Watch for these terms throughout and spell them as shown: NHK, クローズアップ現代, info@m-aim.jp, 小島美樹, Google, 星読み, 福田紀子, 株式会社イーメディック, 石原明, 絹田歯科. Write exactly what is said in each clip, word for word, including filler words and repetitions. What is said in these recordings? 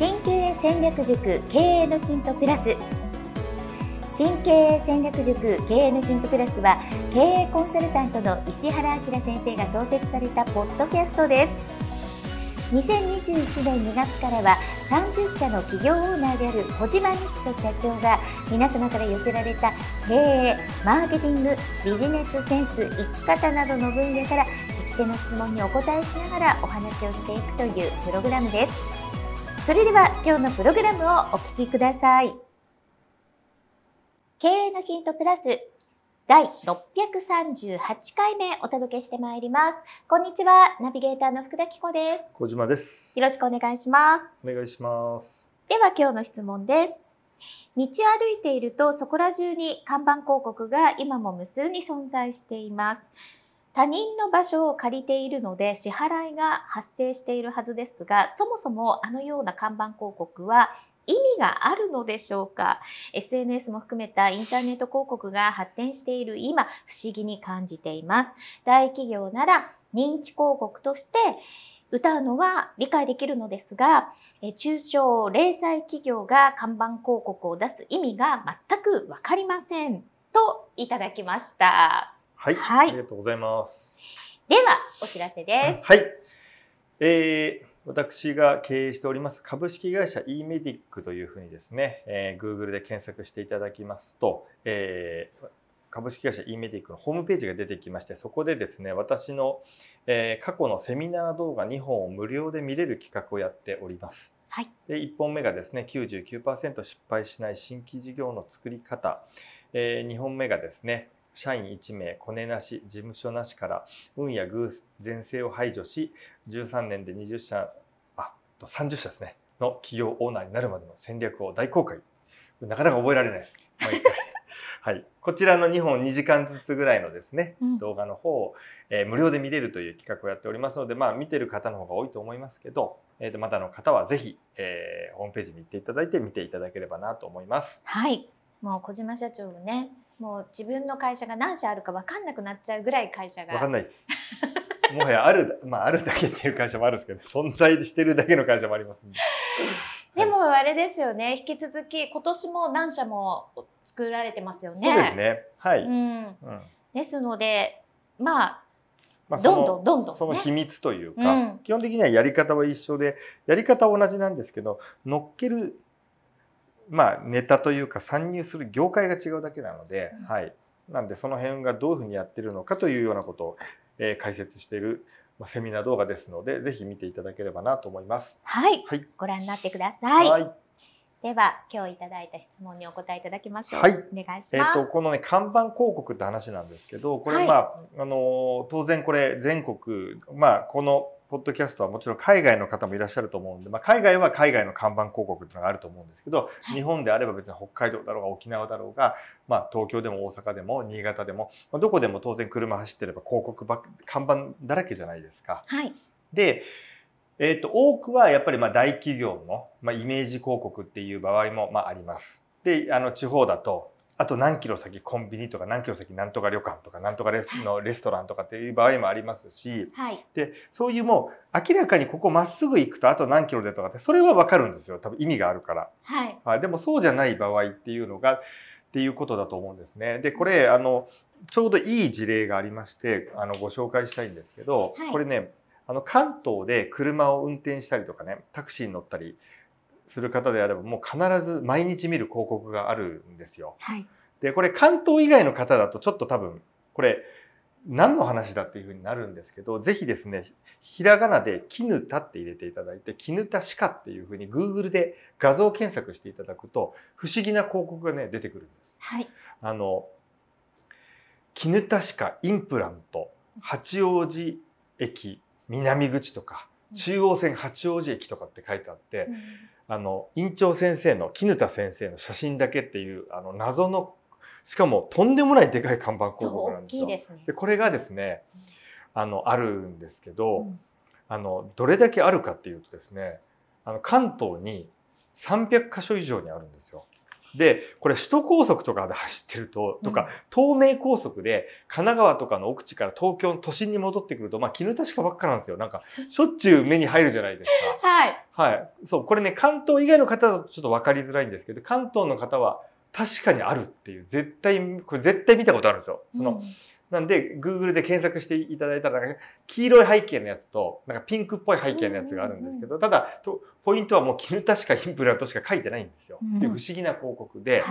新経営戦略塾経営のヒントプラス。新経営戦略塾経営のヒントプラスは経営コンサルタントの石原明先生が創設されたポッドキャストです。にせんにじゅういちねんにがつからはさんじゅっしゃの企業オーナーである小島美樹と社長が皆様から寄せられた経営、マーケティング、ビジネスセンス、生き方などの分野から聞き手の質問にお答えしながらお話をしていくというプログラムです。それでは今日のプログラムをお聞きください。経営のヒントプラスだいろっぴゃくさんじゅうはちかいめお届けしてまいります。こんにちは、ナビゲーターの福田紀子です。小島です。よろしくお願いします。お願いします。では今日の質問です。道歩いているとそこら中に看板広告が今も無数に存在しています。他人の場所を借りているので支払いが発生しているはずですが、そもそもあのような看板広告は意味があるのでしょうか。 エスエヌエス も含めたインターネット広告が発展している今、不思議に感じています。大企業なら認知広告として歌うのは理解できるのですが、中小零細企業が看板広告を出す意味が全くわかりませんといただきました。はい、はい、ありがとうございます。ではお知らせです。はい、えー、私が経営しております株式会社 イーメディック というふうにですね、えー、Google で検索していただきますと、えー、株式会社 イーメディック のホームページが出てきまして、そこでですね、私の、えー、過去のセミナー動画にほんを無料で見れる企画をやっております。はい、でいっぽんめがですね、きゅうじゅうきゅうパーセント 失敗しない新規事業の作り方、えー、にほんめがですね、社員いちめい、コネなし、事務所なしから運や偶然性を排除し、じゅうさんねんでにじゅっしゃ、あ、さんじゅっしゃですね、の企業オーナーになるまでの戦略を大公開。なかなか覚えられないです。はい、こちらのにほんにじかんずつぐらいのですね、うん、動画の方を、えー、無料で見れるという企画をやっておりますので、まあ、見てる方の方が多いと思いますけど、えー、まだの方はぜひ、えー、ホームページに行っていただいて見ていただければなと思います。はい、もう小島社長のね、もう自分の会社が何社あるか分かんなくなっちゃうぐらい会社が分かんないです。もはやある、まあ、あるだけっていう会社もあるんですけど、存在してるだけの会社もあります、ね。でもあれですよね、はい、引き続き今年も何社も作られてますよね。そうですね。はい。うんうん、ですので、まあ。まあ、そのどんどんどんどん、ね、その秘密というか、うん、基本的にはやり方は一緒で、やり方は同じなんですけど、乗っける。まあ、ネタというか参入する業界が違うだけなので、うん、はい、なんでその辺がどういうふうにやってるのかというようなことを、えー、解説しているセミナー動画ですので、ぜひ見ていただければなと思います。はい、はい、ご覧になってください。はい、では今日いただいた質問にお答えいただきましょう。はい、お願いします。えーと、このね、看板広告って話なんですけど、これまあ、はい、あの当然これ全国、まあこのポッドキャストはもちろん海外の方もいらっしゃると思うんで、まあ、海外は海外の看板広告っていうのがあると思うんですけど、日本であれば別に北海道だろうが沖縄だろうが、まあ、東京でも大阪でも新潟でも、まあ、どこでも当然車走ってれば広告ばっ看板だらけじゃないですか。はい、で、えーと、多くはやっぱりまあ大企業の、まあ、イメージ広告っていう場合もまああります。で、あの地方だとあと何キロ先コンビニとか何キロ先なんとか旅館とかなんとかレスのレストランとかっていう場合もありますし、はい、でそういうもう明らかにここまっすぐ行くとあと何キロでとかって、それは分かるんですよ、多分意味があるから、はい、あでもそうじゃない場合っていうのがっていうことだと思うんですね。でこれあのちょうどいい事例がありまして、あのご紹介したいんですけど、はい、これね、あの関東で車を運転したりとかね、タクシーに乗ったりする方であればもう必ず毎日見る広告があるんですよ。はい、でこれ関東以外の方だとちょっと多分これ何の話だっていうふうになるんですけど、ぜひですね、ひらがなできぬたって入れていただいて、きぬたしかっていうふうに Google で画像検索していただくと不思議な広告がね出てくるんです。はい、あのきぬたしかインプラント八王子駅南口とか中央線八王子駅とかって書いてあって、うん、あの院長先生の絹田先生の写真だけっていうあの謎の、しかもとんでもないでかい看板広告なんですよ。そう、大きいですね。でこれがですね、あのあるんですけど、うん、あのどれだけあるかっていうとですね、あの関東にさんびゃっかしょ以上にあるんですよ。で、これ首都高速とかで走ってると、とか、東名高速で神奈川とかの奥地から東京の都心に戻ってくると、まあ、絹田しかばっかなんですよ。なんか、しょっちゅう目に入るじゃないですか。はい。はい。そう、これね、関東以外の方だとちょっとわかりづらいんですけど、関東の方は確かにあるっていう、絶対、これ絶対見たことあるんですよ。その、うんなんで、Google で検索していただいたら、黄色い背景のやつと、なんかピンクっぽい背景のやつがあるんですけど、ただ、ポイントはもう絹田しかインプラントしか書いてないんですよ。っていう不思議な広告で、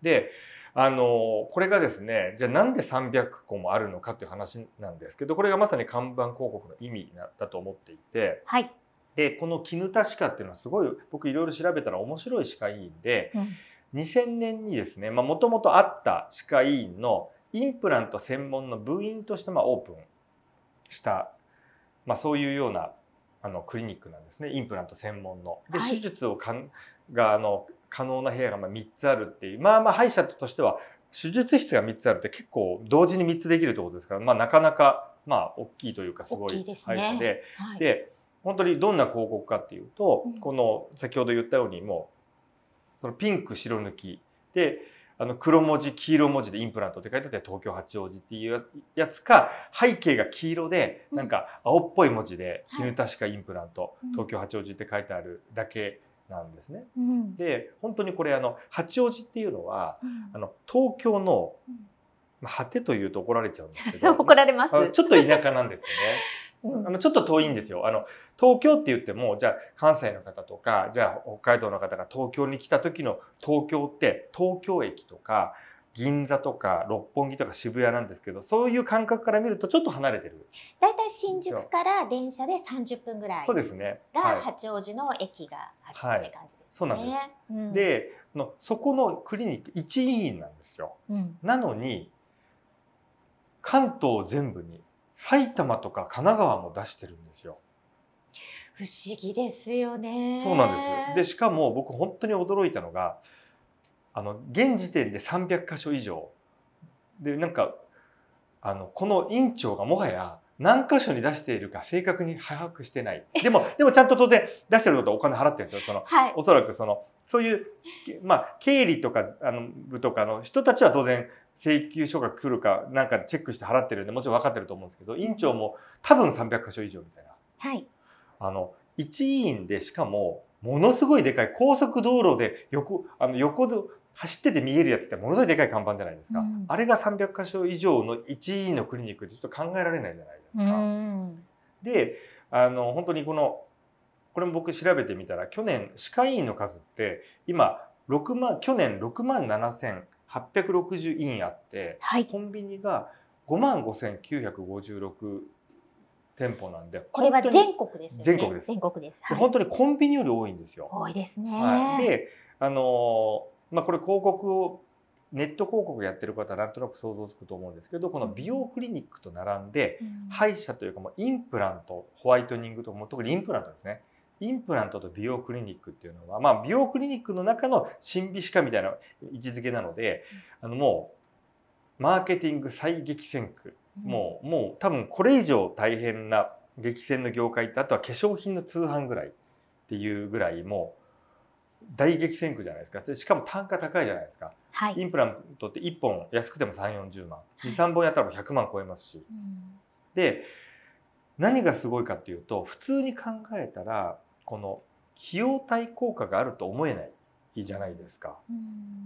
で、あの、これがですね、じゃあなんでさんびゃっこもあるのかっていう話なんですけど、これがまさに看板広告の意味だと思っていて、で、この絹田歯科っていうのはすごい、僕いろいろ調べたら面白い歯科医院で、にせんねんにですね、まあもともとあった歯科医院のインプラント専門の分院としてまあオープンした、まあ、そういうようなあのクリニックなんですね。インプラント専門の。で、手術をかんがあの可能な部屋がまあみっつあるっていう、まあまあ歯医者としては手術室がみっつあるって結構同時にみっつできるってことですから、まあ、なかなかまあ大きいというかすごい歯医者で。で、本当にどんな広告かっていうと、この先ほど言ったようにもうそのピンク白抜きで、あの黒文字黄色文字でインプラントって書いてあって東京八王子っていうやつか、背景が黄色でなんか青っぽい文字で絹田歯科インプラント東京八王子って書いてあるだけなんですね。うん、で本当にこれあの八王子っていうのは、うん、あの東京の、まあ、果てというと怒られちゃうんですけど怒られます。ちょっと田舎なんですよね。あのちょっと遠いんですよ。あの東京って言っても、じゃあ関西の方とか、じゃあ北海道の方が東京に来た時の東京って東京駅とか銀座とか六本木とか渋谷なんですけど、そういう感覚から見るとちょっと離れてる。だいたい新宿から電車でさんじゅっぷんぐらい。そうですね。が八王子の駅があるって感じですね。はい、そうなんです。うん、で、のそこのクリニック一院なんですよ。うん、なのに関東全部に。埼玉とか神奈川も出してるんですよ。不思議ですよね。そうなんです。でしかも僕本当に驚いたのが、あの現時点でさんびゃっかしょ以上で、なんかあのこの院長がもはや何箇所に出しているか正確に把握してない。でもでもちゃんと当然出してることはお金払ってるんですよ。その、はい、おそらくそのそういうまあ経理とかあの部とかの人たちは当然。請求書が来るかなんかチェックして払ってるんでもちろん分かってると思うんですけど、院長も多分さんびゃっかしょ以上みたいな、はい、あの一院でしかもものすごいでかい高速道路で横あの横で走ってて見えるやつってものすごいでかい看板じゃないですか、うん、あれがさんびゃっかしょ以上の一院のクリニックってちょっと考えられないじゃないですか、うん、であの本当にこのこれも僕調べてみたら去年歯科医院の数って今ろくまん去年ろくまんななせんはっぴゃくろくじゅう院あって、はい、コンビニがごまんごせんきゅうひゃくごじゅうろく店舗なんで、これは全国ですよね。全国です。全国です。はい、本当にコンビニより多いんですよ。多いですね。はい、で、あのまあこれ広告をネット広告やってる方はなんとなく想像つくと思うんですけど、この美容クリニックと並んで、うん、歯医者というかもうインプラント、ホワイトニングとかも特にインプラントですね。インプラントと美容クリニックっていうのは、まあ、美容クリニックの中の神秘歯科みたいな位置づけなので、あのもうマーケティング最激戦区、もうもう多分これ以上大変な激戦の業界って、あとは化粧品の通販ぐらいっていうぐらいもう大激戦区じゃないですか。でしかも単価高いじゃないですか、はい、インプラントっていっぽん安くてもさんじゅうよんじゅうまん、にさんぼんやったらひゃくまん超えますし、うん、で何がすごいかっていうと、普通に考えたらこの費用対効果があると思えないじゃないですか。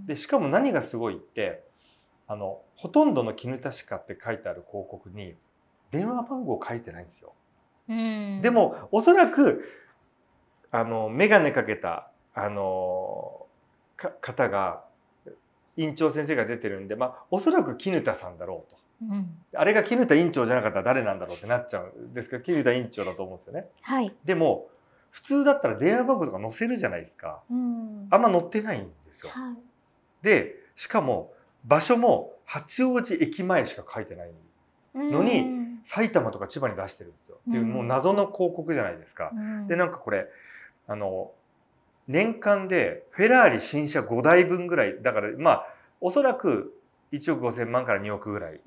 でしかも何がすごいってあのほとんどの絹田歯科って書いてある広告に電話番号書いてないんですよ。うんでもおそらくあの眼鏡かけたあのか方が院長先生が出てるんで、まあ、おそらく絹田さんだろうと。うん、あれが絹田院長じゃなかったら誰なんだろうってなっちゃうんですけど、絹田院長だと思うんですよね。はい、でも普通だったら電話番号とか載せるじゃないですか、うん、あんま載ってないんですよ、はい、でしかも場所も八王子駅前しか書いてないのに、うん、埼玉とか千葉に出してるんですよ、うん、っていうもう謎の広告じゃないですか、うん、でなんかこれあの年間でフェラーリ新車ごだいぶんぐらいだから、まあおそらくいちおくごせんまんからにおくぐらい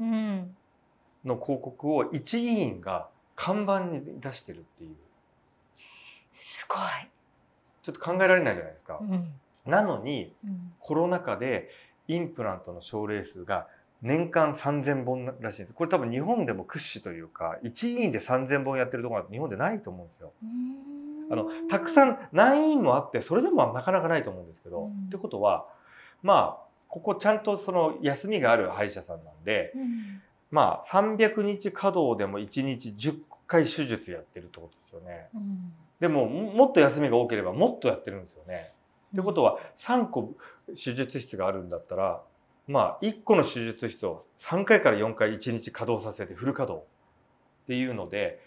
の広告を一院が看板に出してるっていう、すごいちょっと考えられないじゃないですか、うん、なのに、うん、コロナ禍でインプラントの症例数が年間さんぜんぼんらしいんです。これ多分日本でも屈指というか、いち院でさんぜんぼんやってるところは日本でないと思うんですよ。あのたくさん何院もあって、それでもなかなかないと思うんですけど、うん、ってことはまあここちゃんとその休みがある歯医者さんなんで、うん、まあさんびゃくにち稼働でもいちにちじゅっかい手術やってるってことですよね、うん、でももっと休みが多ければもっとやってるんですよね、うん、ってことはさんこ手術室があるんだったら、まあ、いっこの手術室をさんかいからよんかいいちにち稼働させてフル稼働っていうので、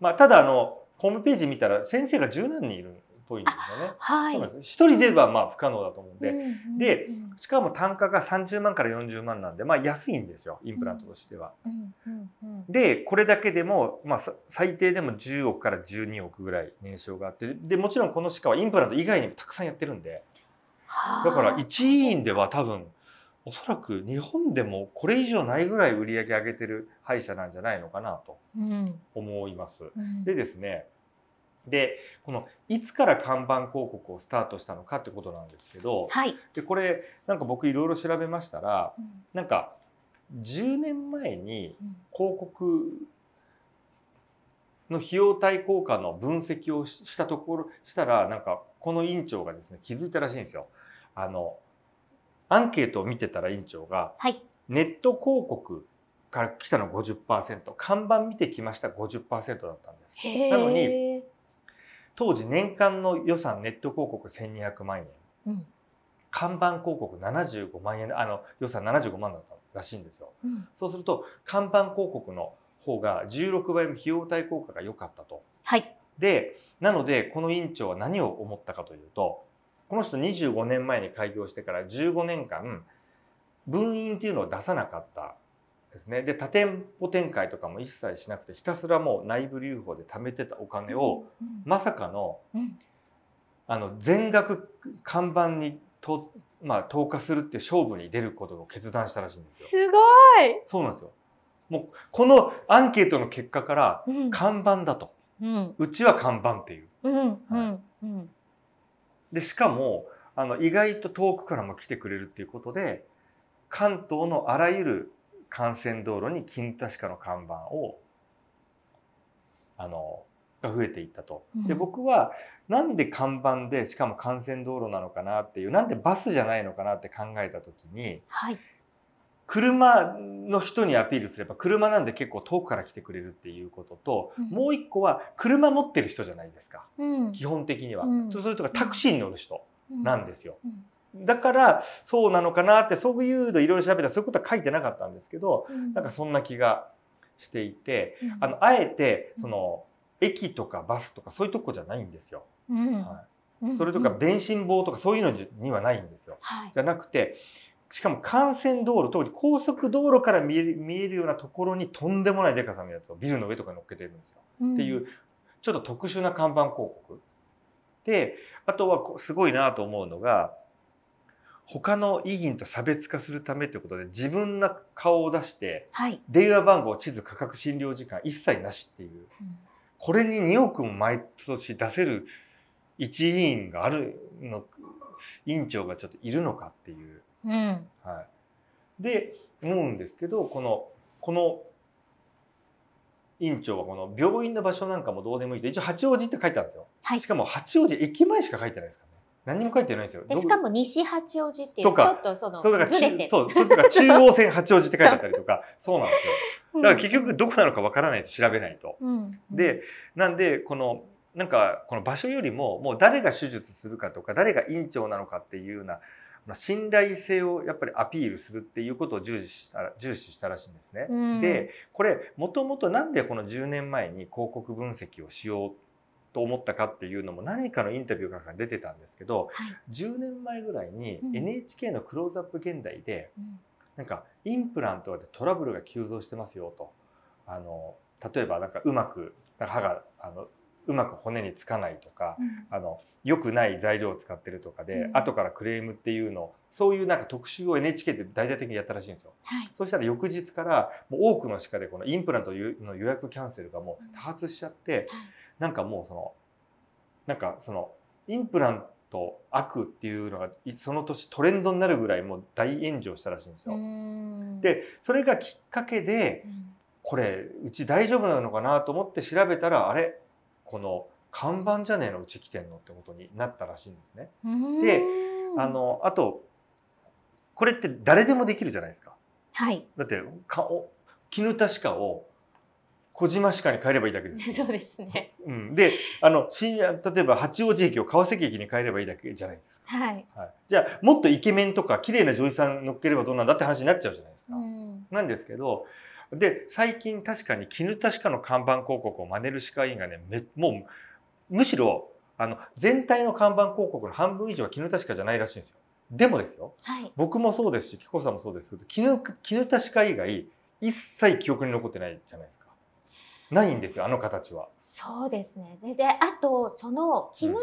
まあ、ただあのホームページ見たら先生が十何人いるっぽいんですよね。はい、そうなんです。ひとりではまあ不可能だと思うんで、うんうんうん、でしかも単価がさんじゅうまんからよんじゅうまんなんで、まあ、安いんですよインプラントとしては、うんうんうんうん、でこれだけでも、まあ、最低でもじゅうおくからじゅうにおくぐらい年商があって、でもちろんこの歯科はインプラント以外にもたくさんやってるんで、だからいち院では多分おそらく日本でもこれ以上ないぐらい売り上げ上げてる歯医者なんじゃないのかなと思います、うんうん、でですね、でこのいつから看板広告をスタートしたのかってことなんですけど、はい、でこれなんか僕いろいろ調べましたら、うん、なんかじゅうねんまえに広告の費用対効果の分析をしたところしたら、なんかこの院長がですね気づいたらしいんですよ。あのアンケートを見てたら院長が、はい、ネット広告から来たの ごじゅっパーセント、 看板見てきました ごじゅっパーセント だったんです。なのに当時年間の予算ネット広告せんにひゃくまんえん、うん、看板広告ななじゅうごまんえん、あの予算ななじゅうごまんだったらしいんですよ、うん、そうすると看板広告の方がじゅうろくばいも費用対効果が良かったと、はい、でなのでこの院長は何を思ったかというと、この人にじゅうごねんまえに開業してからじゅうごねんかん分院っていうのを出さなかったですね。で多店舗展開とかも一切しなくて、ひたすらもう内部留保で貯めてたお金を、うんうん、まさか の,、うん、あの全額看板にと、まあ、投下するっていう勝負に出ることを決断したらしいんですよ。すごい。そうなんですよ。もうこのアンケートの結果から、うん、看板だと、うん、うちは看板っていう、うんうんはいうん、でしかもあの意外と遠くからも来てくれるっていうことで、関東のあらゆる幹線道路に金太歯科の看板をあのが増えていったと。で僕はなんで看板でしかも幹線道路なのかなっていう、なんでバスじゃないのかなって考えた時に、はい、車の人にアピールすれば車なんで結構遠くから来てくれるっていうことと、うん、もう一個は車持ってる人じゃないですか、うん、基本的には、うん、それとかタクシーに乗る人なんですよ、うんうんうん、だからそうなのかなって、そういうのいろいろ調べたらそういうことは書いてなかったんですけど、うん、なんかそんな気がしていて、うん、あのあえてその、うん、駅とかバスとかそういうとこじゃないんですよ、うんはい、それとか電信棒とかそういうのにはないんですよ、うん、じゃなくて、しかも幹線道路、特に高速道路から見える、見えるようなところにとんでもないでかさのやつをビルの上とかに乗っけてるんですよ、うん、っていうちょっと特殊な看板広告で、あとはすごいなと思うのが、他の医院と差別化するためということで自分の顔を出して、はい、電話番号、地図、価格、診療時間一切なしっていう、うん、これににおくも毎年出せる一医院があるの、院長がちょっといるのかっていう、うんはい、で思うんですけど、このこの院長はこの病院の場所なんかもどうでもいいと、一応八王子って書いてあるんですよ、はい、しかも八王子駅前しか書いてないですからね。何も書いてないんですよ。でしかも西八王子っていうとか、ちょっとそのずれて、そう、それとか中央線八王子って書いてあったりとか、そうなんですよ。だから結局どこなのかわからないと調べないと。うん、で、なんでこのなんかこの場所よりももう誰が手術するかとか誰が院長なのかっていうような信頼性をやっぱりアピールするっていうことを重視した重視したらしいんですね。うん、で、これもともとなんでこのじゅうねんまえに広告分析をしようと思ったかっていうのも何かのインタビューから出てたんですけど、はい、じゅうねんまえぐらいに エヌエイチケー のクローズアップ現代で、うん、なんかインプラントでトラブルが急増してますよと、あの例えばなんかうまく歯があのうまく骨につかないとか、うん、あの良くない材料を使ってるとかで、うん、後からクレームっていうのをそういうなんか特集を エヌエイチケー で大々的にやったらしいんですよ、はい、そうしたら翌日からもう多くの歯科でこのインプラントの予約キャンセルがもう多発しちゃって、うんはい、なんかもうそのなんかそのインプランと悪っていうのがその年トレンドになるぐらいもう大炎上したらしいんですよ。でそれがきっかけでこれうち大丈夫なのかなと思って調べたらあれこの看板じゃねえのうち来てんのってことになったらしいんですね。で あの、あとこれって誰でもできるじゃないですか。はい、だって絹田歯科を小島歯科に変えればいいだけですよ。そうですね、うん、であの新例えば八王子駅を川崎駅に変えればいいだけじゃないですか、はいはい、じゃあもっとイケメンとか綺麗な女優さん乗っければどうなんだって話になっちゃうじゃないですか、うん、なんですけどで最近確かに絹田歯科の看板広告を真似る歯科医院がねもうむしろあの全体の看板広告の半分以上は絹田歯科じゃないらしいんですよ。でもですよ、はい、僕もそうですし紀子さんもそうですけど絹田歯科以外一切記憶に残ってないじゃないですか。ないんですよあの形は。そうですね。であとその絹田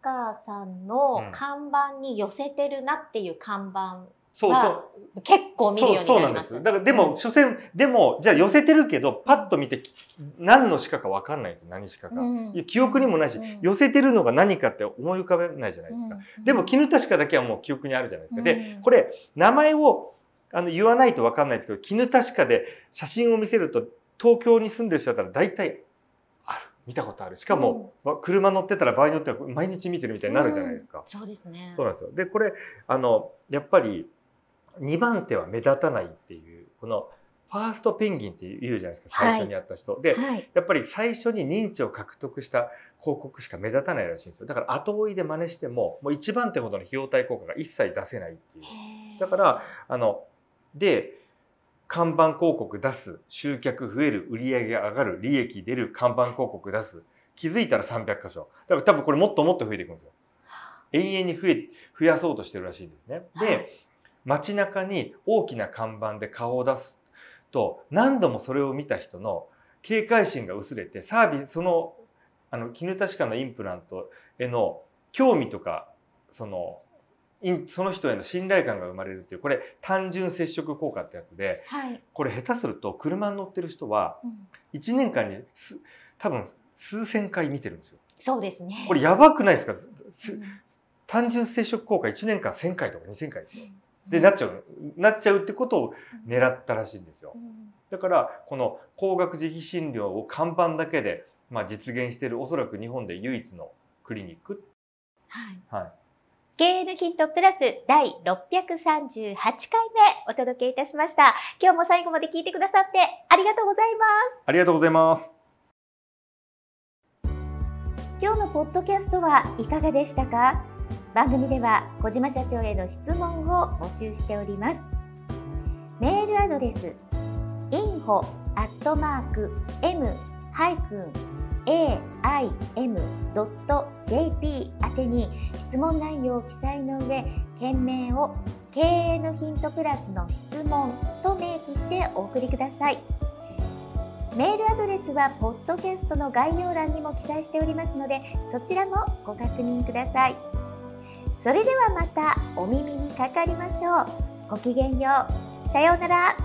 歯科さんの看板に寄せてるなっていう看板は結構見るようになります。そうそうなんです。だからでも所詮でもじゃあ寄せてるけどパッと見て何の歯科か分かんないです。何歯科か、うん、記憶にもないし、うん、寄せてるのが何かって思い浮かべないじゃないですか、うん、でも絹田歯科だけはもう記憶にあるじゃないですか、うん、でこれ名前をあの言わないと分かんないですけど絹田歯科で写真を見せると東京に住んでる人だったら大体ある見たことあるしかも、うん、車乗ってたら場合によっては毎日見てるみたいになるじゃないですか、うん、そうですね。そうなんですよ。でこれあのやっぱりにばんては目立たないっていうこのファーストペンギンっていうじゃないですか最初にやった人、はい、で、はい、やっぱり最初に認知を獲得した広告しか目立たないらしいんですよ。だから後追いで真似してももういちばんてほどの費用対効果が一切出せないっていう。だからあので看板広告出す、集客増える、売り上げ上がる、利益出る、看板広告出す、気づいたらさんびゃくかしょ。だから多分これもっともっと増えていくんですよ。永遠に増え、増やそうとしてるらしいんですね。で、街中に大きな看板で顔を出すと何度もそれを見た人の警戒心が薄れてサービス、その、あの、絹田歯科のインプラントへの興味とか、その、その人への信頼感が生まれるっていうこれ単純接触効果ってやつで、はい、これ下手すると車に乗ってる人はいちねんかんにす多分数千回見てるんですよ。そうですね。これやばくないですか、うん、単純接触効果いちねんかんせんかいとかにせんかいですよ。でなっちゃうなっちゃうってことを狙ったらしいんですよ。だからこの高額自費診療を看板だけで、まあ、実現しているおそらく日本で唯一のクリニック。はい、はい、経営のヒントプラスだいろっぴゃくさんじゅうはちかいめお届けいたしました。今日も最後まで聞いてくださってありがとうございます。ありがとうございます。今日のポッドキャストはいかがでしたか？番組では小島社長への質問を募集しております。メールアドレス インフォ アットマーク エム エーアイエム ドット ジェーピー 宛てに質問内容を記載の上、件名を経営のヒントプラスの質問と明記してお送りください。メールアドレスはポッドキャストの概要欄にも記載しておりますので、そちらもご確認ください。それではまたお耳にかかりましょう。ごきげんよう。さようなら。